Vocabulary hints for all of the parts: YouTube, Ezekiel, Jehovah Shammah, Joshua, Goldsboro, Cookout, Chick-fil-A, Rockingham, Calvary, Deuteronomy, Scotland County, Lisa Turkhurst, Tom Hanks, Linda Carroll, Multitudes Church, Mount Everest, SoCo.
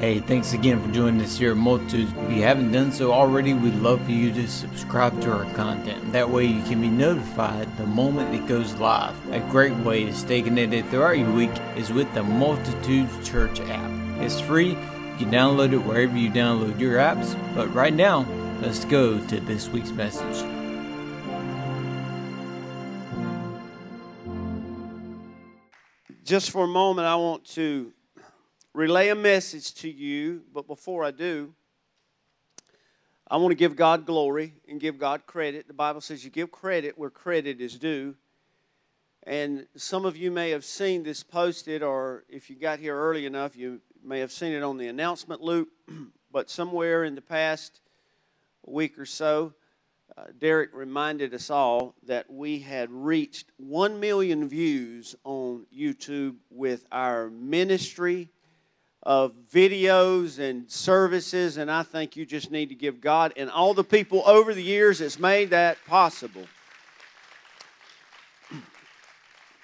Hey, thanks again for joining us here at Multitudes. If you haven't done so already, we'd love for you to subscribe to our content. That way you can be notified the moment it goes live. A great way to stay connected throughout your week is with the Multitudes Church app. It's free. You can download it wherever you download your apps. But right now, let's go to this week's message. Just for a moment, I want to relay a message to you, but before I do, I want to give God glory and give God credit. The Bible says you give credit where credit is due, and some of you may have seen this posted, or if you got here early enough, you may have seen it on the announcement loop, but somewhere in the past week or so, Derek reminded us all that we had reached 1 million views on YouTube with our ministry of videos and services, and I think you just need to give God and all the people over the years that's made that possible.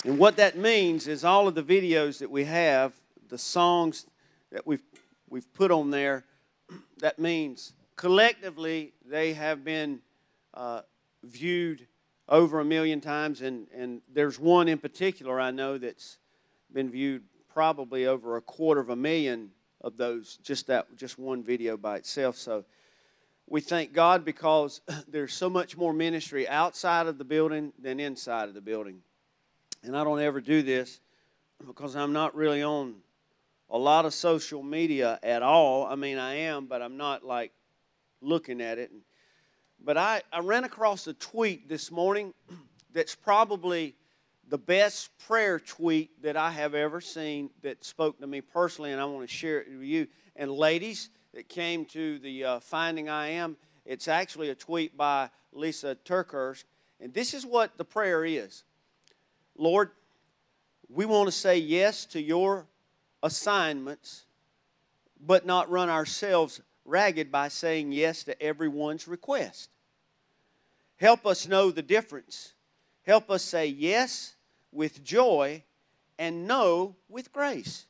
And what that means is all of the videos that we have, the songs that we've put on there, that means collectively they have been viewed over 1 million times, and there's one in particular I know that's been viewed probably over 250,000 of those, just one video by itself. So we thank God because there's so much more ministry outside of the building than inside of the building. And I don't ever do this because I'm not really on a lot of social media at all. I mean, I am, but I'm not like looking at it. But I ran across a tweet this morning that's probably the best prayer tweet that I have ever seen that spoke to me personally, and I want to share it with you. And ladies, that came to the Finding I Am, it's actually a tweet by Lisa Turkhurst. And this is what the prayer is. Lord, we want to say yes to your assignments, but not run ourselves ragged by saying yes to everyone's request. Help us know the difference. Help us say yes with joy and no with grace.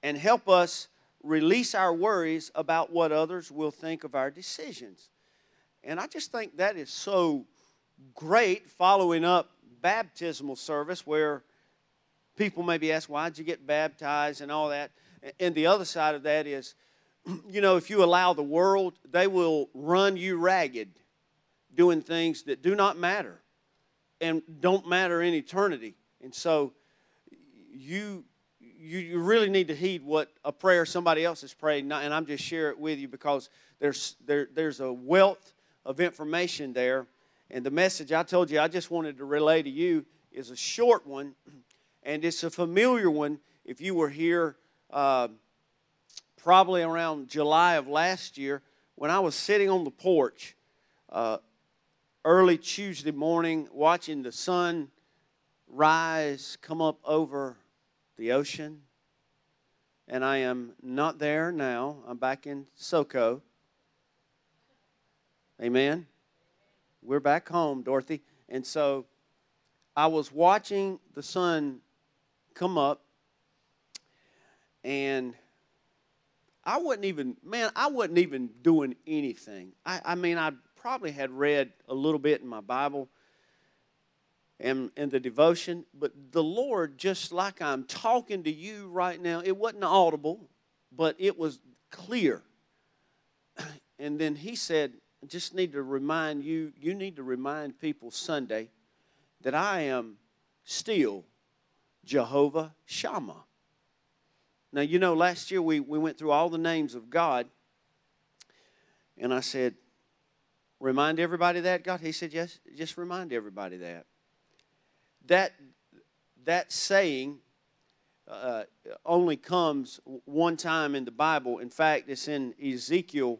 And help us release our worries about what others will think of our decisions. And I just think that is so great, following up baptismal service where people may be asked, why did you get baptized and all that? And the other side of that is, you know, if you allow the world, they will run you ragged doing things that do not matter and don't matter in eternity. And so you really need to heed what a prayer somebody else has prayed, and I'm just share it with you because there's a wealth of information there. And the message I told you I just wanted to relay to you is a short one, and it's a familiar one. If you were here probably around July of last year, when I was sitting on the porch early Tuesday morning, watching the sun rise, come up over the ocean. And I am not there now. I'm back in SoCo. Amen. We're back home, Dorothy. And so I was watching the sun come up, and I wasn't even, man, I wasn't even doing anything. I mean, I probably had read a little bit in my Bible and in the devotion, but the Lord, just like I'm talking to you right now, it wasn't audible, but it was clear. And then he said, I just need to remind you, you need to remind people Sunday that I am still Jehovah Shammah. Now, you know, last year we went through all the names of God, and I said, remind everybody that, God? He said, yes, just remind everybody that. That saying only comes one time in the Bible. In fact, it's in Ezekiel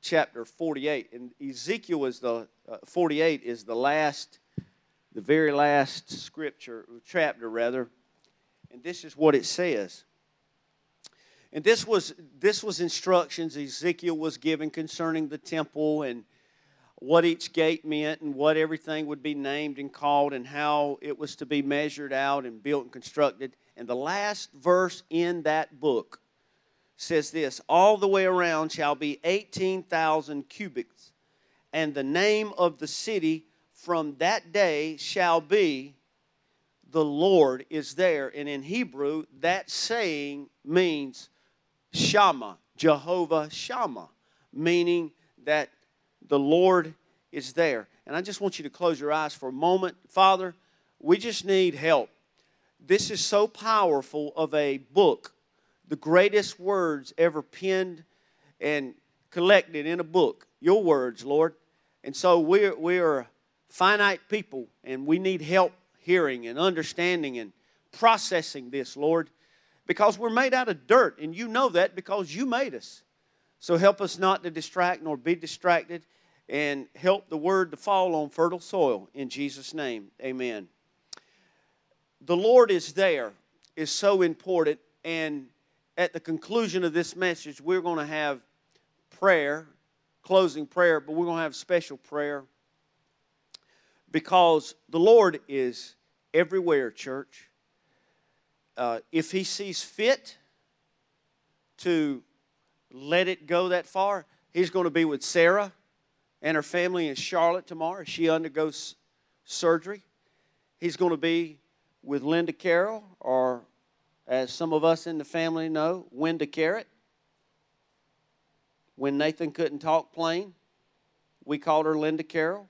chapter 48. And Ezekiel is the, 48 is the last, the very last scripture, chapter rather. And this is what it says. And this was instructions Ezekiel was given concerning the temple and what each gate meant and what everything would be named and called and how it was to be measured out and built and constructed. And the last verse in that book says this, all the way around shall be 18,000 cubits, and the name of the city from that day shall be the Lord is there. And in Hebrew, that saying means Shammah, Jehovah Shammah, meaning that the Lord is there. And I just want you to close your eyes for a moment. Father, we just need help. This is so powerful of a book, the greatest words ever penned and collected in a book, your words, Lord. And so we are finite people, and we need help hearing and understanding and processing this, Lord, because we're made out of dirt, and you know that because you made us. So help us not to distract nor be distracted, and help the word to fall on fertile soil. In Jesus' name, amen. The Lord is there is so important, and at the conclusion of this message, we're going to have prayer, closing prayer, but we're going to have special prayer because the Lord is everywhere, church. If He sees fit to let it go that far, He's going to be with Sarah and her family in Charlotte tomorrow. She undergoes surgery. He's going to be with Linda Carroll, or as some of us in the family know, Winda Carrot. When Nathan couldn't talk plain, we called her Linda Carroll.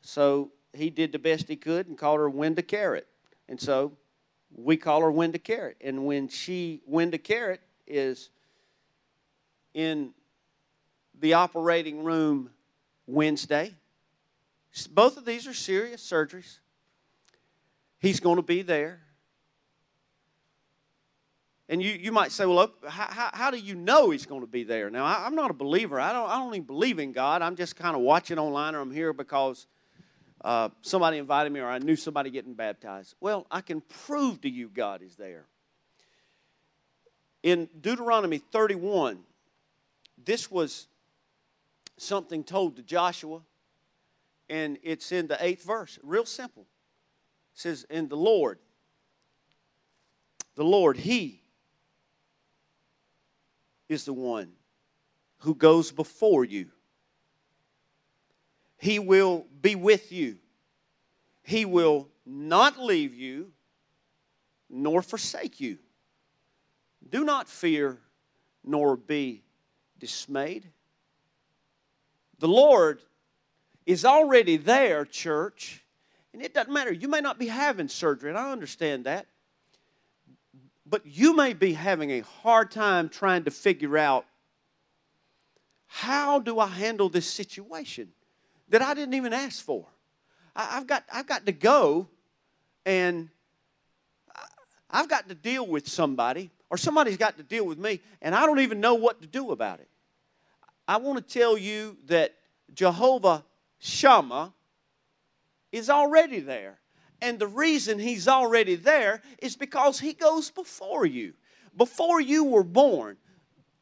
So he did the best he could and called her Winda Carrot. And so we call her Winda Carrot. And when Winda Carrot is in the operating room Wednesday, both of these are serious surgeries. He's going to be there. And you might say, well, how do you know He's going to be there? Now, I'm not a believer. I don't even believe in God. I'm just kind of watching online, or I'm here because somebody invited me, or I knew somebody getting baptized. Well, I can prove to you God is there. In Deuteronomy 31, this was something told to Joshua, and it's in the 8th verse. Real simple. It says, and the Lord, He is the one who goes before you. He will be with you. He will not leave you nor forsake you. Do not fear nor be dismayed. The Lord is already there, church. And it doesn't matter. You may not be having surgery, and I understand that. But you may be having a hard time trying to figure out, how do I handle this situation that I didn't even ask for? I've got to go, and I've got to deal with somebody, or somebody's got to deal with me, and I don't even know what to do about it. I want to tell you that Jehovah Shammah is already there. And the reason He's already there is because He goes before you. Before you were born,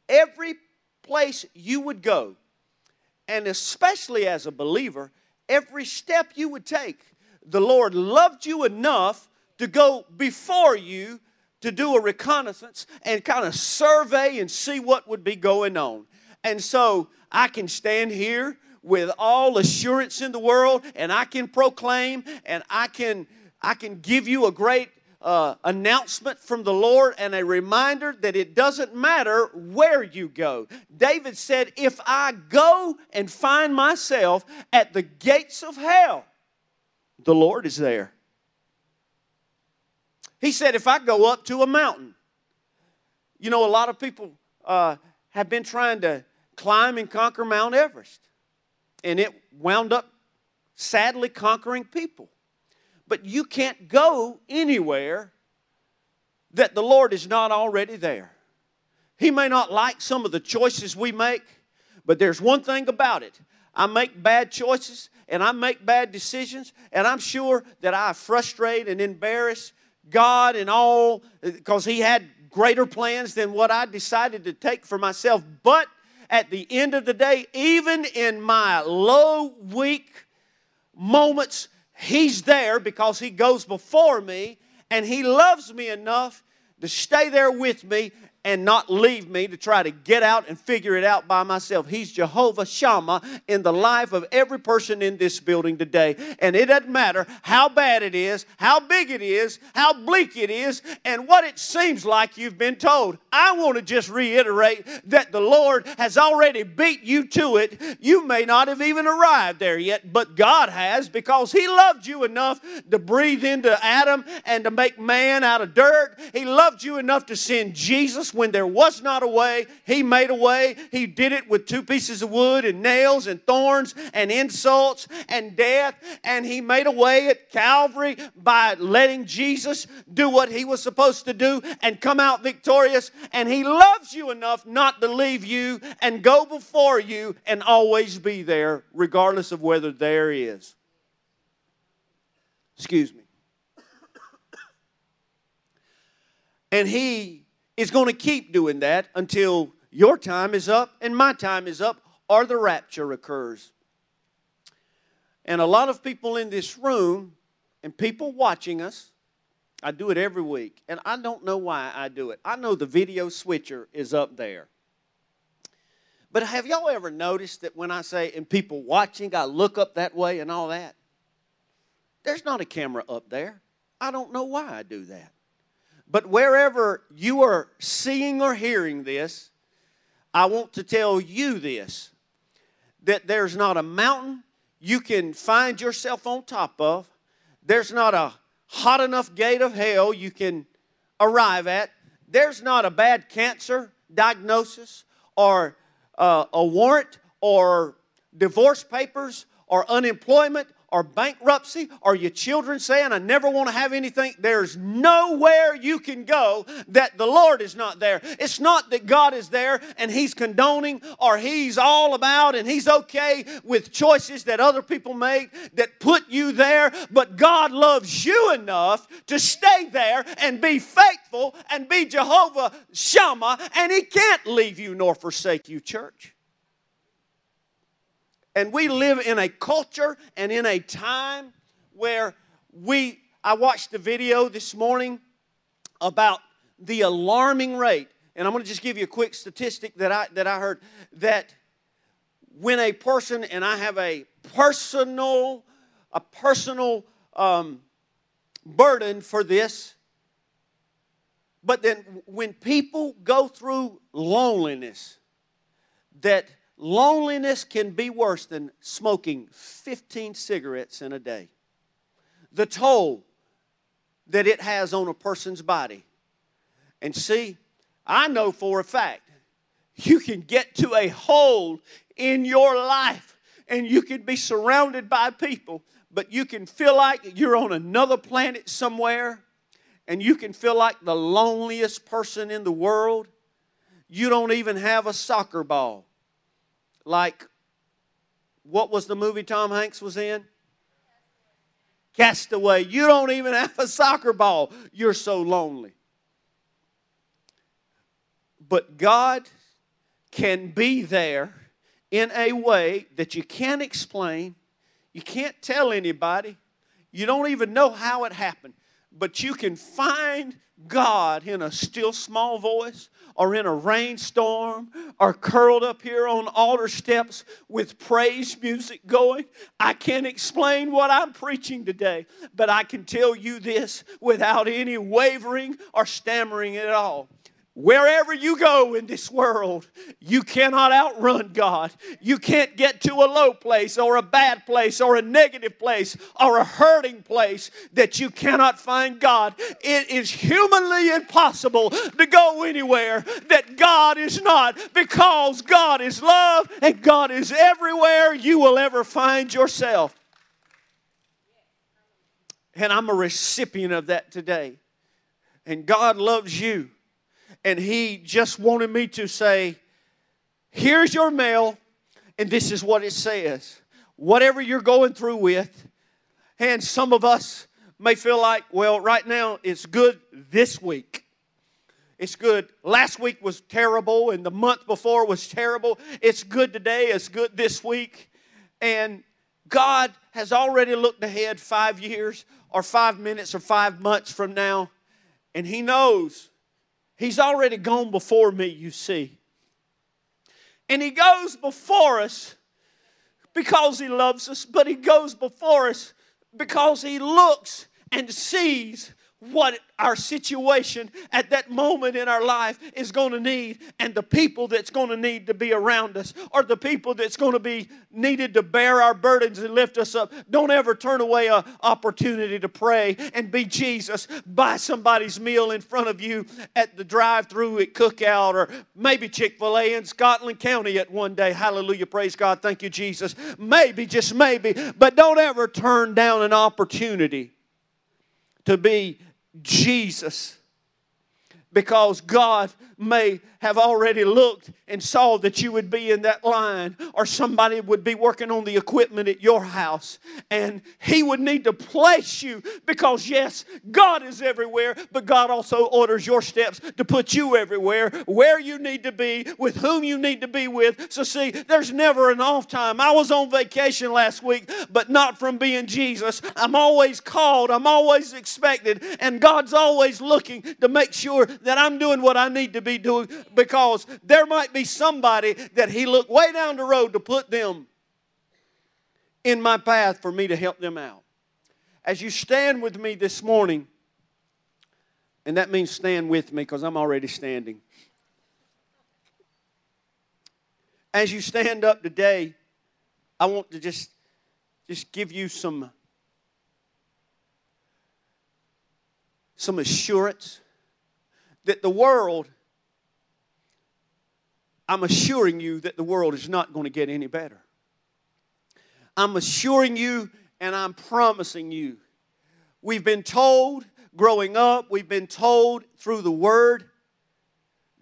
every place you would go, and especially as a believer, every step you would take, the Lord loved you enough to go before you to do a reconnaissance and kind of survey and see what would be going on. And so I can stand here with all assurance in the world, and I can proclaim, and I can give you a great announcement from the Lord and a reminder that it doesn't matter where you go. David said, if I go and find myself at the gates of hell, the Lord is there. He said, if I go up to a mountain. You know, a lot of people have been trying to climb and conquer Mount Everest, and it wound up sadly conquering people. But you can't go anywhere that the Lord is not already there. He may not like some of the choices we make, but there's one thing about it. I make bad choices, and I make bad decisions, and I'm sure that I frustrate and embarrass God and all, because He had greater plans than what I decided to take for myself. But at the end of the day, even in my low, weak moments, He's there because He goes before me, and He loves me enough to stay there with me and not leave me to try to get out and figure it out by myself. He's Jehovah Shammah in the life of every person in this building today. And it doesn't matter how bad it is, how big it is, how bleak it is, and what it seems like you've been told. I want to just reiterate that the Lord has already beat you to it. You may not have even arrived there yet, but God has, because He loved you enough to breathe into Adam and to make man out of dirt. He loved you enough to send Jesus when there was not a way. He made a way. He did it with 2 pieces of wood and nails and thorns and insults and death. And He made a way at Calvary by letting Jesus do what He was supposed to do and come out victorious. And He loves you enough not to leave you and go before you and always be there, regardless of whether there is. Excuse me. And He is going to keep doing that until your time is up and my time is up or the rapture occurs. And a lot of people in this room and people watching us, I do it every week, and I don't know why I do it. I know the video switcher is up there. But have y'all ever noticed that when I say, and people watching, I look up that way and all that? There's not a camera up there. I don't know why I do that. But wherever you are seeing or hearing this, I want to tell you this, that there's not a mountain you can find yourself on top of. There's not a hot enough gate of hell you can arrive at. There's not a bad cancer diagnosis or a warrant or divorce papers or unemployment or bankruptcy, or your children saying, I never want to have anything. There's nowhere you can go that the Lord is not there. It's not that God is there and He's condoning or He's all about and He's okay with choices that other people make that put you there, but God loves you enough to stay there and be faithful and be Jehovah Shammah, and He can't leave you nor forsake you, church. And we live in a culture and in a time where I watched the video this morning about the alarming rate. And I'm going to just give you a quick statistic that I heard, that when a person, and I have a personal burden for this, but then when people go through loneliness, that loneliness can be worse than smoking 15 cigarettes in a day. The toll that it has on a person's body. And see, I know for a fact, you can get to a hole in your life and you can be surrounded by people, but you can feel like you're on another planet somewhere, and you can feel like the loneliest person in the world. You don't even have a soccer ball. Like, what was the movie Tom Hanks was in? Castaway. You don't even have a soccer ball. You're so lonely. But God can be there in a way that you can't explain. You can't tell anybody. You don't even know how it happened. But you can find God in a still small voice, or in a rainstorm, or curled up here on altar steps with praise music going. I can't explain what I'm preaching today, but I can tell you this without any wavering or stammering at all. Wherever you go in this world, you cannot outrun God. You can't get to a low place or a bad place or a negative place or a hurting place that you cannot find God. It is humanly impossible to go anywhere that God is not, because God is love and God is everywhere you will ever find yourself. And I'm a recipient of that today. And God loves you. And He just wanted me to say, here's your mail, and this is what it says. Whatever you're going through with, and some of us may feel like, well, right now it's good this week. It's good. Last week was terrible, and the month before was terrible. It's good today. It's good this week. And God has already looked ahead 5 years or 5 minutes or 5 months from now, and He knows He's already gone before me, you see. And He goes before us because He loves us, but He goes before us because He looks and sees what our situation at that moment in our life is going to need, and the people that's going to need to be around us, or the people that's going to be needed to bear our burdens and lift us up. Don't ever turn away an opportunity to pray and be Jesus. Buy somebody's meal in front of you at the drive-thru at Cookout, or maybe Chick-fil-A in Scotland County at one day. Hallelujah, praise God, thank you, Jesus. Maybe, just maybe, but don't ever turn down an opportunity to be Jesus, because God may have already looked and saw that you would be in that line, or somebody would be working on the equipment at your house, and He would need to place you, because yes, God is everywhere, but God also orders your steps to put you everywhere, where you need to be, with whom you need to be with. So see, there's never an off time. I was on vacation last week, but not from being Jesus. I'm always called, I'm always expected, and God's always looking to make sure that I'm doing what I need to be doing, because there might be somebody that He looked way down the road to put them in my path for me to help them out. As you stand with me this morning, and that means stand with me because I'm already standing. As you stand up today, I want to just give you some assurance that the world, I'm assuring you that the world is not going to get any better. I'm assuring you, and I'm promising you. We've been told growing up, we've been told through the Word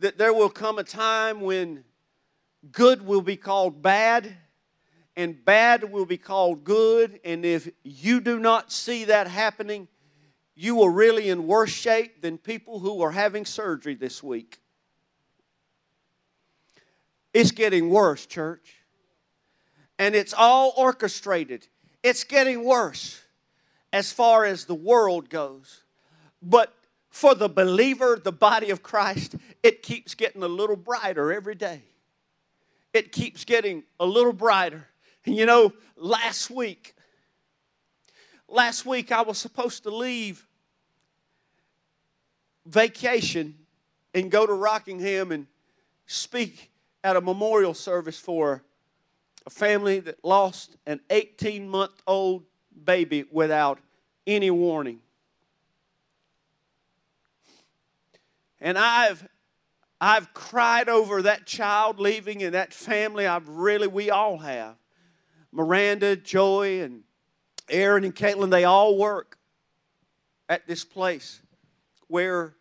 that there will come a time when good will be called bad, and bad will be called good. And if you do not see that happening, you are really in worse shape than people who are having surgery this week. It's getting worse, church. And it's all orchestrated. It's getting worse as far as the world goes. But for the believer, the body of Christ, it keeps getting a little brighter every day. It keeps getting a little brighter. And you know, last week I was supposed to leave vacation and go to Rockingham and speak at a memorial service for a family that lost an 18-month-old baby without any warning. And I've cried over that child leaving and that family. We all have. Miranda, Joy, and Aaron and Caitlin, they all work at this place where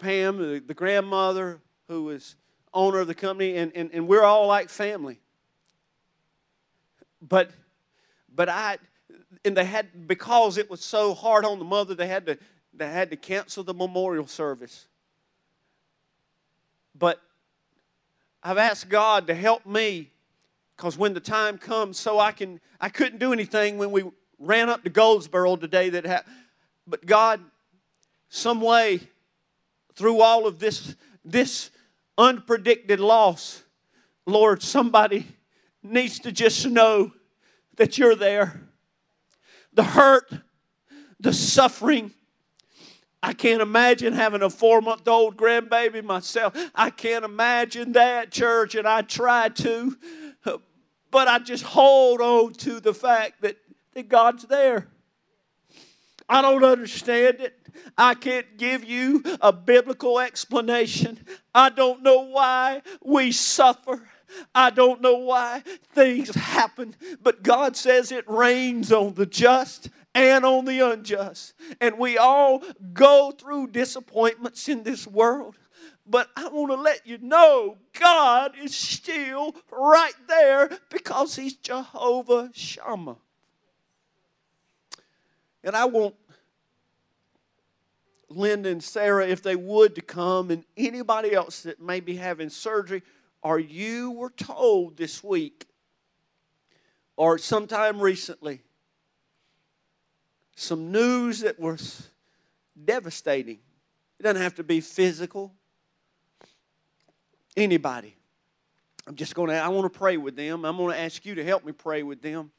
Pam, the grandmother who is owner of the company, and we're all like family. But because it was so hard on the mother, they had to cancel the memorial service. But I've asked God to help me, because when the time comes, I couldn't do anything when we ran up to Goldsboro today. But God, some way through all of this unpredicted loss, Lord, somebody needs to just know that You're there. The hurt, the suffering. I can't imagine having a 4-month-old grandbaby myself. I can't imagine that, church, and I try to. But I just hold on to the fact that God's there. I don't understand it. I can't give you a biblical explanation. I don't know why we suffer. I don't know why things happen. But God says it rains on the just and on the unjust. And we all go through disappointments in this world. But I want to let you know God is still right there, because He's Jehovah Shammah. And I want Linda and Sarah, if they would, to come, and anybody else that may be having surgery, or you were told this week or sometime recently some news that was devastating. It doesn't have to be physical. Anybody. I want to pray with them. I'm going to ask you to help me pray with them.